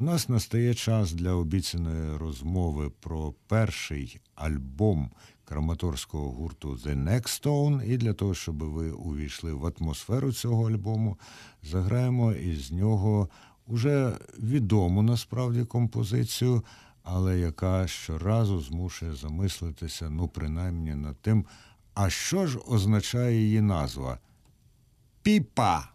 У нас настає час для обіцяної розмови про перший альбом краматорського гурту The Next Stone. І для того, щоб ви увійшли в атмосферу цього альбому, заграємо із нього уже відому насправді композицію, але яка щоразу змушує замислитися, ну принаймні над тим, а що ж означає її назва? Піпа!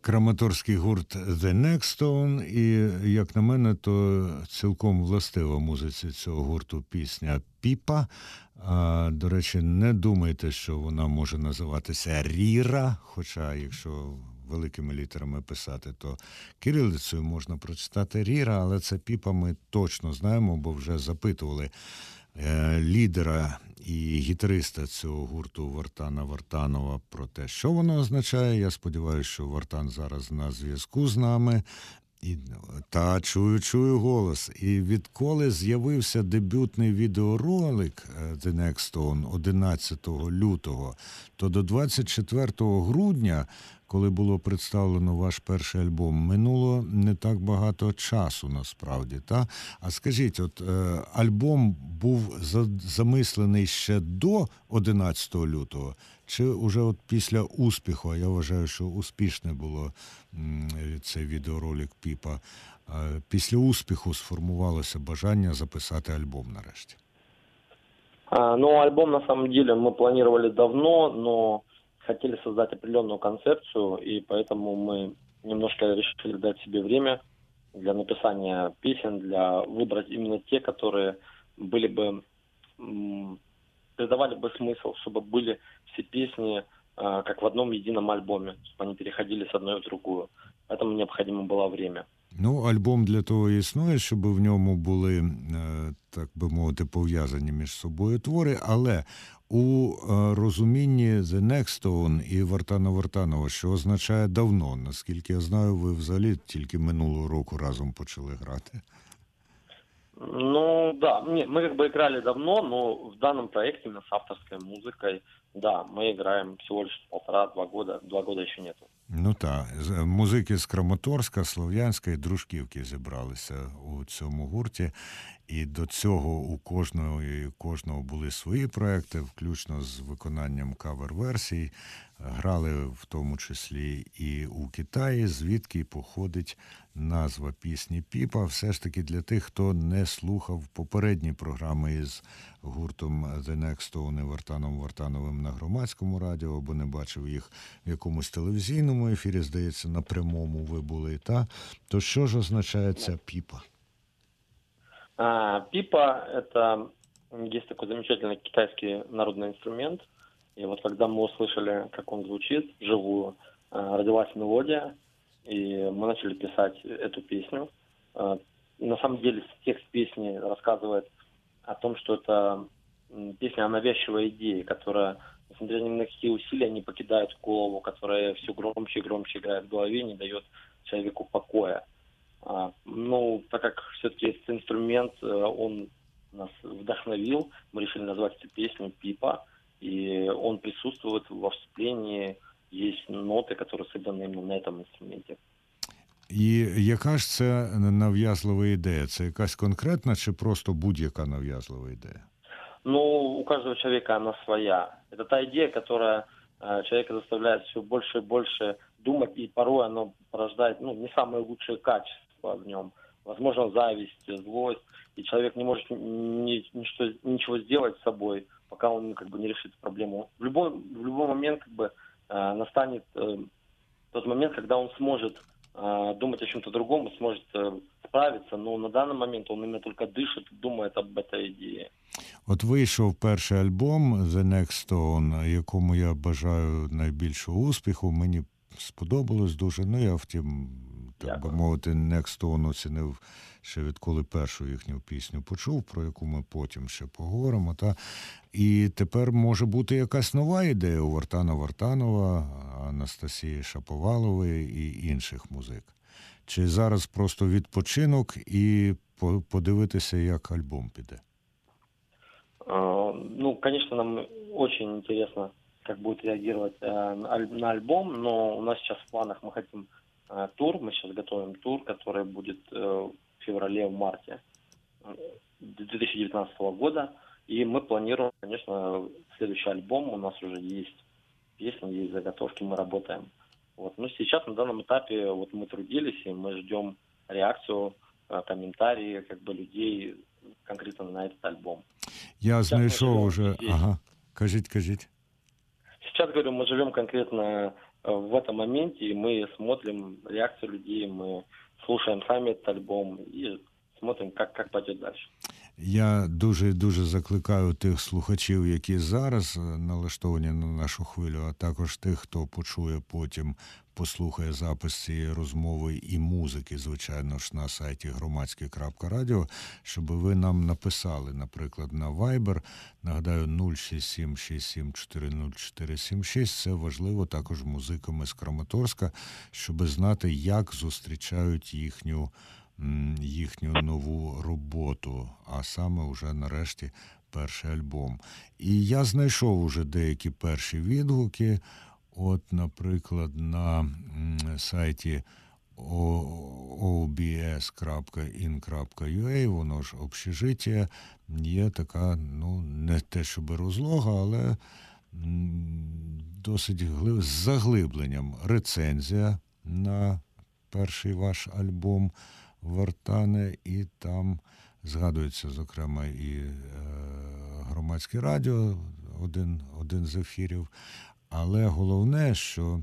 Краматорський гурт The Next Stone, і, як на мене, то цілком властива музиці цього гурту пісня «Піпа». До речі, не думайте, що вона може називатися «Ріра», хоча, якщо великими літерами писати, то кирилицею можна прочитати «Ріра», але це «Піпа» ми точно знаємо, бо вже запитували. лідера і гітариста цього гурту Вартана Вартанова про те, що воно означає. Я сподіваюся, що Вартан зараз на зв'язку з нами. Та чую голос. І відколи з'явився дебютний відеоролик The Next Stone 11 лютого, то до 24 грудня, коли було представлено ваш перший альбом, минуло не так багато часу насправді. Та? А скажіть, от альбом був замислений ще до 11 лютого, чи вже от після успіху, а я вважаю, що успішне було цей відеоролик Піпа, після успіху сформувалося бажання записати альбом нарешті? Ну, альбом, на самом деле, мы планировали давно, но хотели создать определенную концепцию, и поэтому мы немножко решили дать себе время для написания песен, для выбрать именно те, которые были бы, придавали бы смысл, чтобы были все песни как в одном едином альбоме, чтобы они переходили с одной в другую. Поэтому необходимо было время. Ну, альбом для того і існує, щоб в ньому були, так би мовити, пов'язані між собою твори, але у розумінні The Next Stone і Вартана Вартанова, що означає давно, наскільки я знаю, ви взагалі тільки минулого року разом почали грати. Ну, да, мы как бы играли давно, но в данном проекте именно с авторской музыкой, да, мы играем всего лишь два года еще нету. Ну так, музики з Краматорська, Слов'янська і Дружківки зібралися у цьому гурті, і до цього у кожного були свої проекти, включно з виконанням кавер-версій, грали в тому числі і у Китаї, звідки і походить назва пісні Піпа. Все ж таки для тих, хто не слухав попередні програми із гуртом The Next Stone і Вартаном Вартановим на Громадському радіо, або не бачив їх в якомусь телевізійному ефірі, здається, на прямому ви були, та? То що ж означає ця Піпа? Пипа – это есть такой замечательный китайский народный инструмент. И вот когда мы услышали, как он звучит вживую, родилась мелодия, и мы начали писать эту песню. На самом деле текст песни рассказывает о том, что это песня о навязчивой идее, которая, несмотря ни на какие усилия, не покидает голову, которая все громче и громче играет в голове, не дает человеку покоя. Ну, так как все-таки этот инструмент, он нас вдохновил, мы решили назвать эту песню «Пипа», и он присутствует во вступлении, есть ноты, которые собраны именно на этом инструменте. І яка ж це нав'язлива ідея? Це якась конкретна чи просто будь-яка нав'язлива ідея? Ну, у каждого человека она своя. Это та идея, которая человека заставляет все больше и больше думать, и порой она порождает, ну, не самые лучшие качества в нем. Возможно, зависть, злость, и человек не может ничего сделать с собой, пока он как бы не решит проблему. В любой момент как бы настанет тот момент, когда он сможет думать о чем-то другом, сможет справиться, но на данный момент он именно только дышит, думает об этой идее. От вийшов перший альбом The Next Stone, якому я бажаю найбільшого успіху. Мені сподобалось дуже, ну я втім, так би мовити, Next Stone оцінив ще відколи першу їхню пісню почув, про яку ми потім ще поговоримо. Та? І тепер може бути якась нова ідея у Вартана Вартанова, Анастасії Шаповалової і інших музик. Чи зараз просто відпочинок і подивитися, як альбом піде? Ну, конечно, нам очень интересно, как будет реагировать на альбом, но у нас сейчас в планах мы хотим тур, мы сейчас готовим тур, который будет в феврале-марте 2019 года, и мы планируем, конечно, следующий альбом, у нас уже есть песни, есть заготовки, мы работаем. Вот. Но сейчас на данном этапе вот мы трудились, и мы ждем реакцию, комментарии как бы людей конкретно на этот альбом. Я знайшов уже... Ага, кажіть. Сейчас, говорю, мы живем конкретно в этом моменте, и мы смотрим реакцию людей, мы слушаем сами этот альбом и смотрим, как пойдет дальше. Я дуже закликаю тих слухачів, які зараз налаштовані на нашу хвилю, а також тих, хто почує потім послухає запис цієї розмови і музики, звичайно ж, на сайті громадське.радіо, щоб ви нам написали, наприклад, на Viber, нагадаю, 067-674-0476, це важливо також музикам із Краматорська, щоб знати, як зустрічають їхню нову роботу, а саме вже нарешті перший альбом. І я знайшов уже деякі перші відгуки. От, наприклад, на сайті obs.in.ua, воно ж общежиття, є така, ну, не те, щоб розлога, але досить з заглибленням рецензія на перший ваш альбом «Вартане», і там згадується, зокрема, і громадське радіо, один з ефірів. Але головне, що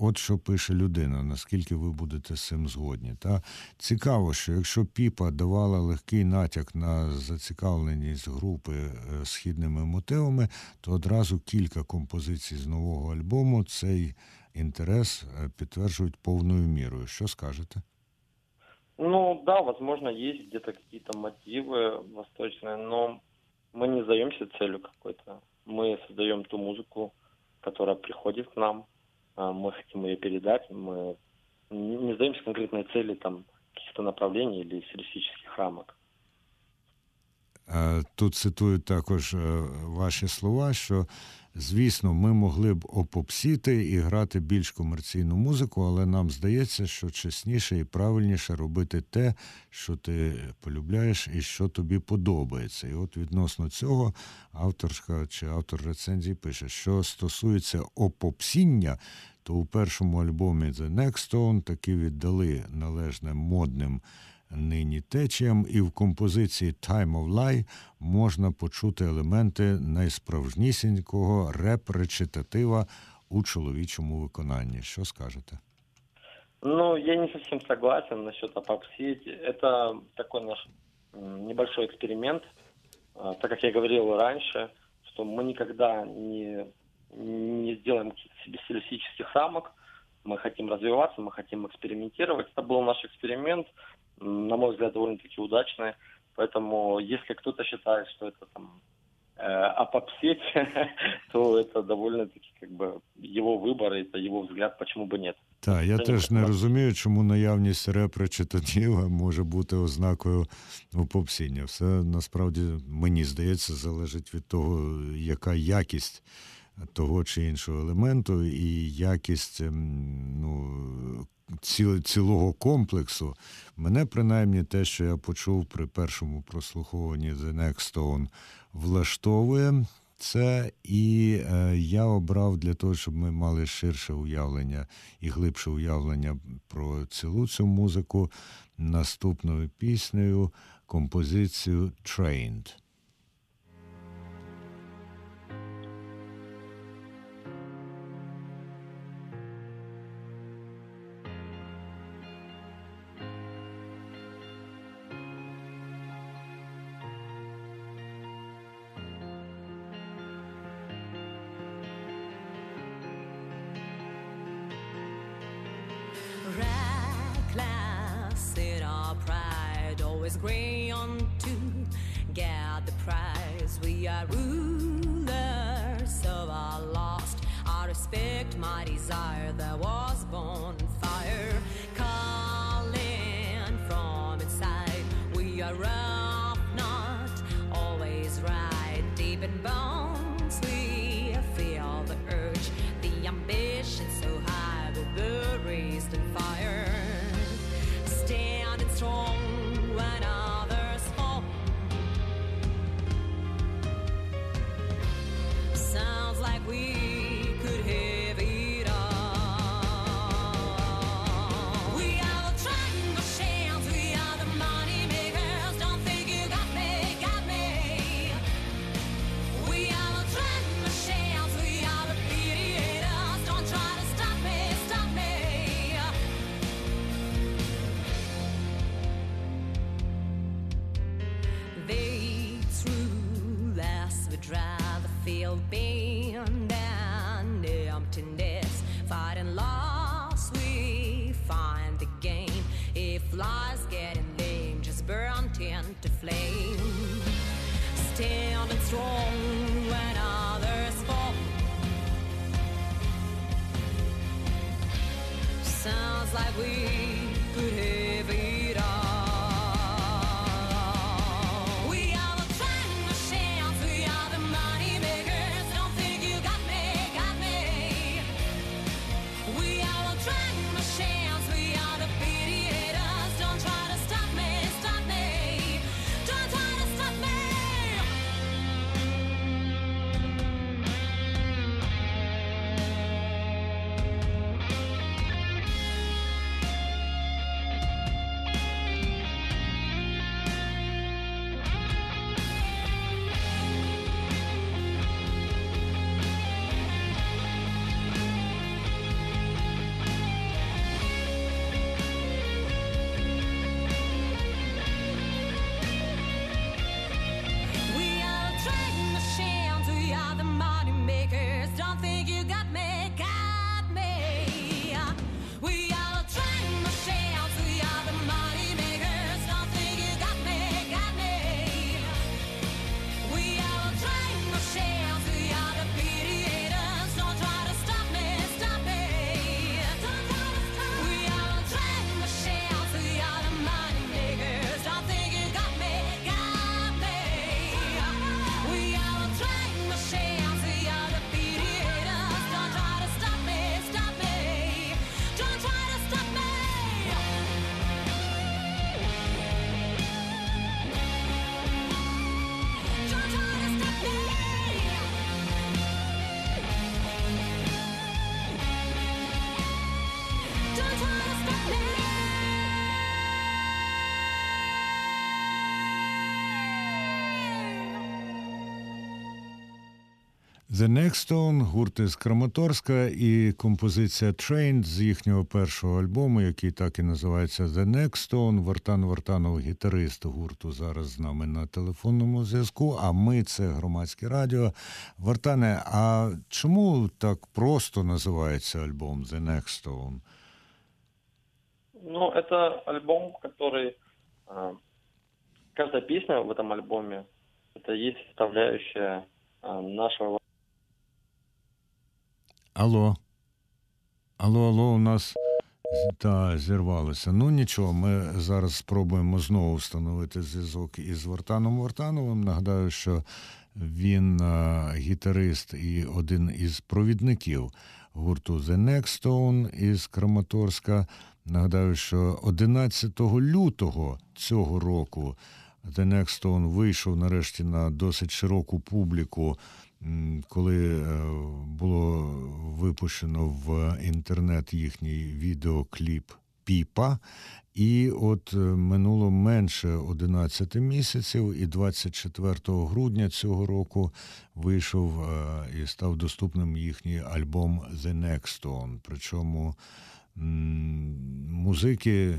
от що пише людина, наскільки ви будете з цим згодні. Та? Цікаво, що якщо Піпа давала легкий натяк на зацікавленість групи східними мотивами, то одразу кілька композицій з нового альбому цей интерес подтверждают полную меру. Что скажете? Ну да, возможно, есть где-то какие-то мотивы восточные, но мы не задаемся целью какой-то. Мы создаем ту музыку, которая приходит к нам, мы хотим ее передать, мы не задаемся конкретной цели там каких-то направлений или стилистических рамок. Тут цитую також ваші слова, що, звісно, ми могли б опопсіти і грати більш комерційну музику, але нам здається, що чесніше і правильніше робити те, що ти полюбляєш і що тобі подобається. І от відносно цього авторка чи автор рецензії пише, що стосується опопсіння, то у першому альбомі «The Next Stone» таки віддали належне модним нині течіям, і в композиції «Time of Lie» можна почути елементи найсправжнісінького реп-речитатива у чоловічому виконанні. Що скажете? Ну, я не совсем согласен насчет апопсить. Это такой наш небольшой эксперимент. Так как я говорил раньше, что мы никогда не сделаем себе стилистических рамок. Мы хотим развиваться, мы хотим экспериментировать. Это был наш эксперимент, на мой взгляд, довольно-таки удачный. Поэтому, если кто-то считает, что это там апопсеть, то это довольно-таки как бы его выбор, это его взгляд, почему бы нет. Так, я теж не розумію, чому наявність репречитатива може бути ознакою опопсіння. Все, насправді, мені здається, залежить від того, яка якість того чи іншого елементу і якість, ну, цілого комплексу. Мене, принаймні, те, що я почув при першому прослуховуванні «The Next Stone», влаштовує це, і я обрав для того, щоб ми мали ширше уявлення і глибше уявлення про цілу цю музику, наступною піснею композицію «Trained». Drive the field beyond and emptiness Fighting loss, we find the game. If life's getting lame, just burn tin to flame. Standing strong when others fall. Sounds like we could have it all. The Next Stone, гурт із Краматорська, і композиція Trained з їхнього першого альбому, який так і називається The Next Stone. Вартан Вартанов, гітарист гурту, зараз з нами на телефонному зв'язку, а ми – це Громадське радіо. Вартане, а чому так просто називається альбом The Next Stone? Ну, это альбом, который... Каждая песня в этом альбоме – это есть составляющая нашего... Алло, у нас зірвалося. Ну нічого, ми зараз спробуємо знову встановити зв'язок із Вартаном Вартановим. Нагадаю, що він гітарист і один із провідників гурту The Next Stone із Краматорська. Нагадаю, що 11 лютого цього року The Next Stone вийшов нарешті на досить широку публіку, коли було випущено в інтернет їхній відеокліп «Піпа». І от минуло менше 11 місяців, і 24 грудня цього року вийшов і став доступним їхній альбом «The Next Stone». Причому музики,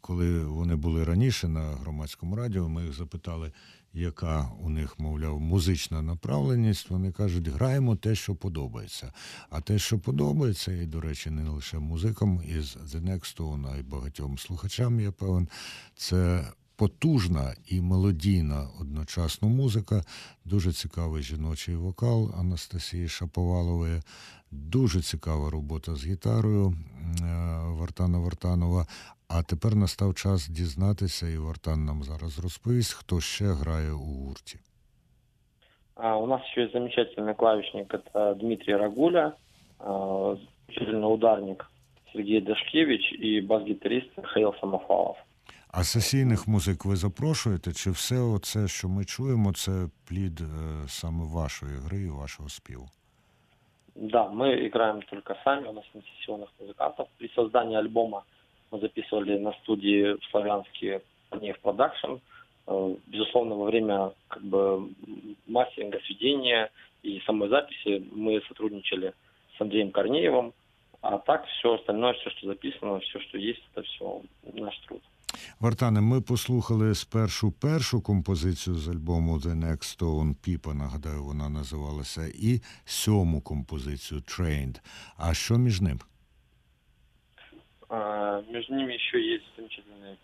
коли вони були раніше на Громадському радіо, ми їх запитали, яка у них, мовляв, музична направленість, вони кажуть, граємо те, що подобається. А те, що подобається, і, до речі, не лише музикам із The Next Stone, а й багатьом слухачам, я певен, це потужна і мелодійна одночасно музика, дуже цікавий жіночий вокал Анастасії Шаповалової, дуже цікава робота з гітарою Вартана Вартанова. А тепер настав час дізнатися, і Вартан нам зараз розповість, хто ще грає у гурті. У нас ще є замечательний клавішник, це Дмитрій Рагуля, замечательний ударник Сергій Дашкевич і бас-гітарист Михаїл Самофалов. А сесійних музик ви запрошуєте? Чи все оце, що ми чуємо, це плід саме вашої гри і вашого співу? Да, мы играем только сами, у нас нет сессионных музыкантов. При создании альбома мы записывали на студии в Славянске, не в продакшн. Безусловно, во время мастеринга, сведения и самой записи мы сотрудничали с Андреем Корнеевым. А так все остальное, все, что записано, все, что есть, это все наш труд. Вартане, ми послухали спершу першу композицію з альбому The Next Stone, «Піпа», нагадаю, вона називалася, і сьому композицію «Trained». А що між ними? Между ними еще есть замечательные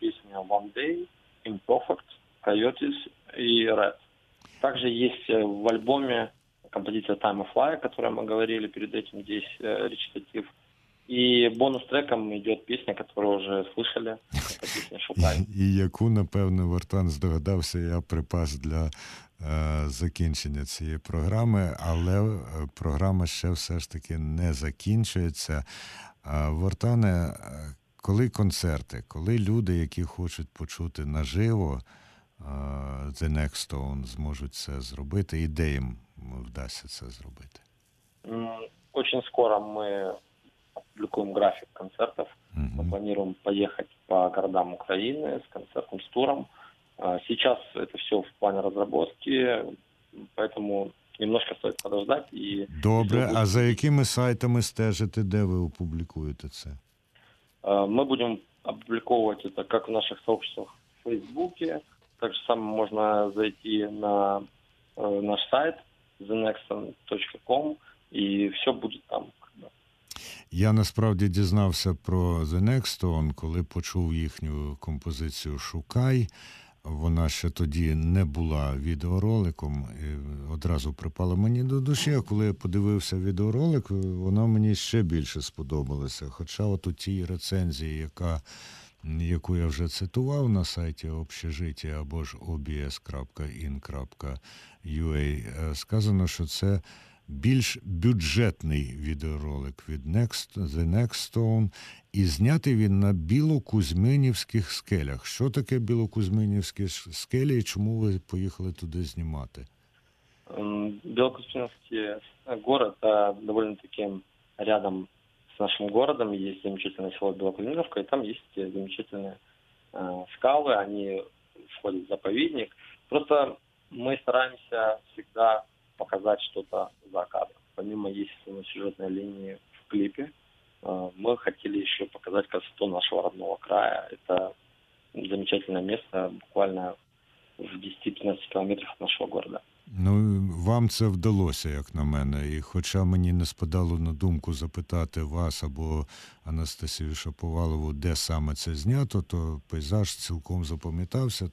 песни One Day, Imperfect, Coyotes и Red. Также есть в альбоме композиция Time of Life, о которой мы говорили перед этим, здесь речитатив. І бонус-треком йде пісня, яку вже слухали, пісня «Шукай». І яку, напевно, Вартан здогадався, я припас для закінчення цієї програми, але програма ще все ж таки не закінчується. Вартане, коли концерти, коли люди, які хочуть почути наживо The Next Stone, зможуть це зробити, і де їм вдасться це зробити? Очень скоро ми публикуем график концертов. Мы планируем поехать по городам Украины с концертным с туром. Сейчас это все в плане разработки, поэтому немножко стоит подождать. И добре, а за якими сайтами стежите, де ви опублікуєте це? Мы будем опубликовывать это как в наших сообществах в Фейсбуке, так же самое можно зайти на наш сайт thenexton.com, и все будет там. Я насправді дізнався про The Next Stone, коли почув їхню композицію «Шукай». Вона ще тоді не була відеороликом, і одразу припала мені до душі, а коли я подивився відеоролик, вона мені ще більше сподобалася. Хоча от у тій рецензії, яку я вже цитував на сайті «Общежиття» або ж obs.in.ua, сказано, що це більш бюджетний відеоролик від The Next Stone, і знятий він на білокузьминівських скелях. Що таке білокузьминівські скелі і чому ви поїхали туди знімати? Білокузьминівський город доволі-таки рядом з нашим городом. Є замечательне село Білокузьминівка, і там є замечательні скали, вони входять в заповідник. Просто ми стараємося завжди показать что-то за кадром. Помимо естественной сюжетной линии в клипе, мы хотели еще показать красоту нашего родного края. Это замечательное место, буквально в 10-15 километрах от нашего города. Ну, вам це вдалося, як на мене. І хоча мені не спадало на думку запитати вас або Анастасію Шаповалову, де саме це знято, то пейзаж цілком запам'ятався,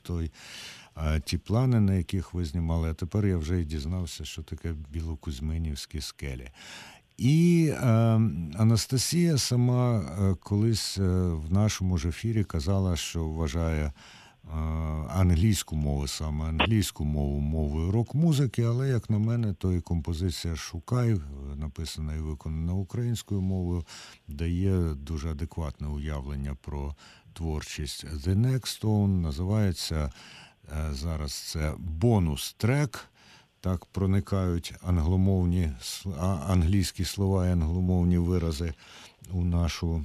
ті плани, на яких ви знімали. А тепер я вже й дізнався, що таке білокузьминівські скелі. І Анастасія сама колись в нашому ж ефірі казала, що вважає англійську мову, саме англійську мову мовою рок-музики, але, як на мене, то і композиція «Шукай», написана і виконана українською мовою, дає дуже адекватне уявлення про творчість The Next Stone. Називається зараз це «Бонус-трек». Так проникають англійські слова і англомовні вирази у нашу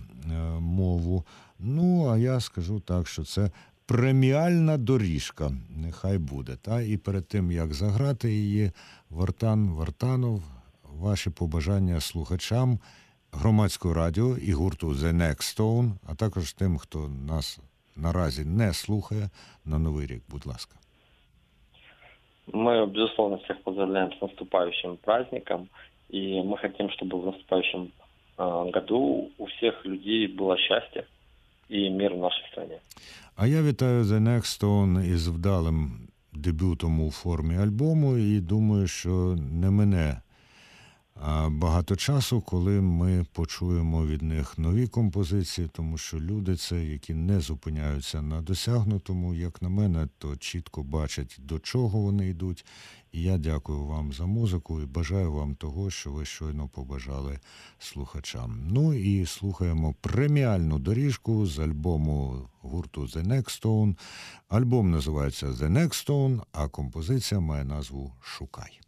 мову. Ну, а я скажу так, що це преміальна доріжка, нехай буде. І перед тим, як заграти її, Вартан Вартанов, ваші побажання слухачам громадського радіо і гурту The Next Stone, а також тим, хто нас наразі не слухає, на Новий рік, будь ласка. Мы, безусловно, всех поздравляем с наступающим праздником, и мы хотим, чтобы в наступающем году у всех людей было счастье і мир в нашій країні. А я вітаю The Next Stone із вдалим дебютом у формі альбому, і думаю, що не мине багато часу, коли ми почуємо від них нові композиції, тому що люди це, які не зупиняються на досягнутому, як на мене, то чітко бачать, до чого вони йдуть. І я дякую вам за музику і бажаю вам того, що ви щойно побажали слухачам. Ну і слухаємо преміальну доріжку з альбому гурту The Next Stone. Альбом називається The Next Stone, а композиція має назву «Шукай».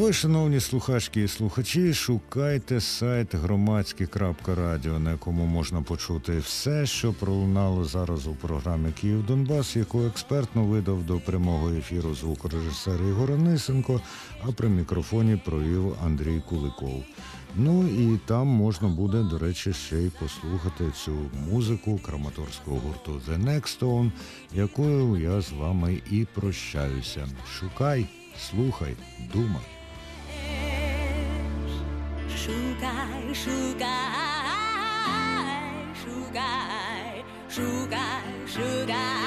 ви, шановні слухачки і слухачі, шукайте сайт громадське.радіо, на якому можна почути все, що пролунало зараз у програмі «Київ Донбас», яку експертно видав до прямого ефіру звукорежисер Ігор Анисенко, а при мікрофоні провів Андрій Куликов. Ну і там можна буде, до речі, ще й послухати цю музику краматорського гурту The Next Stone, якою я з вами і прощаюся. Шукай, слухай, думай. Шукай, шукай, шукай, шукай, шукай.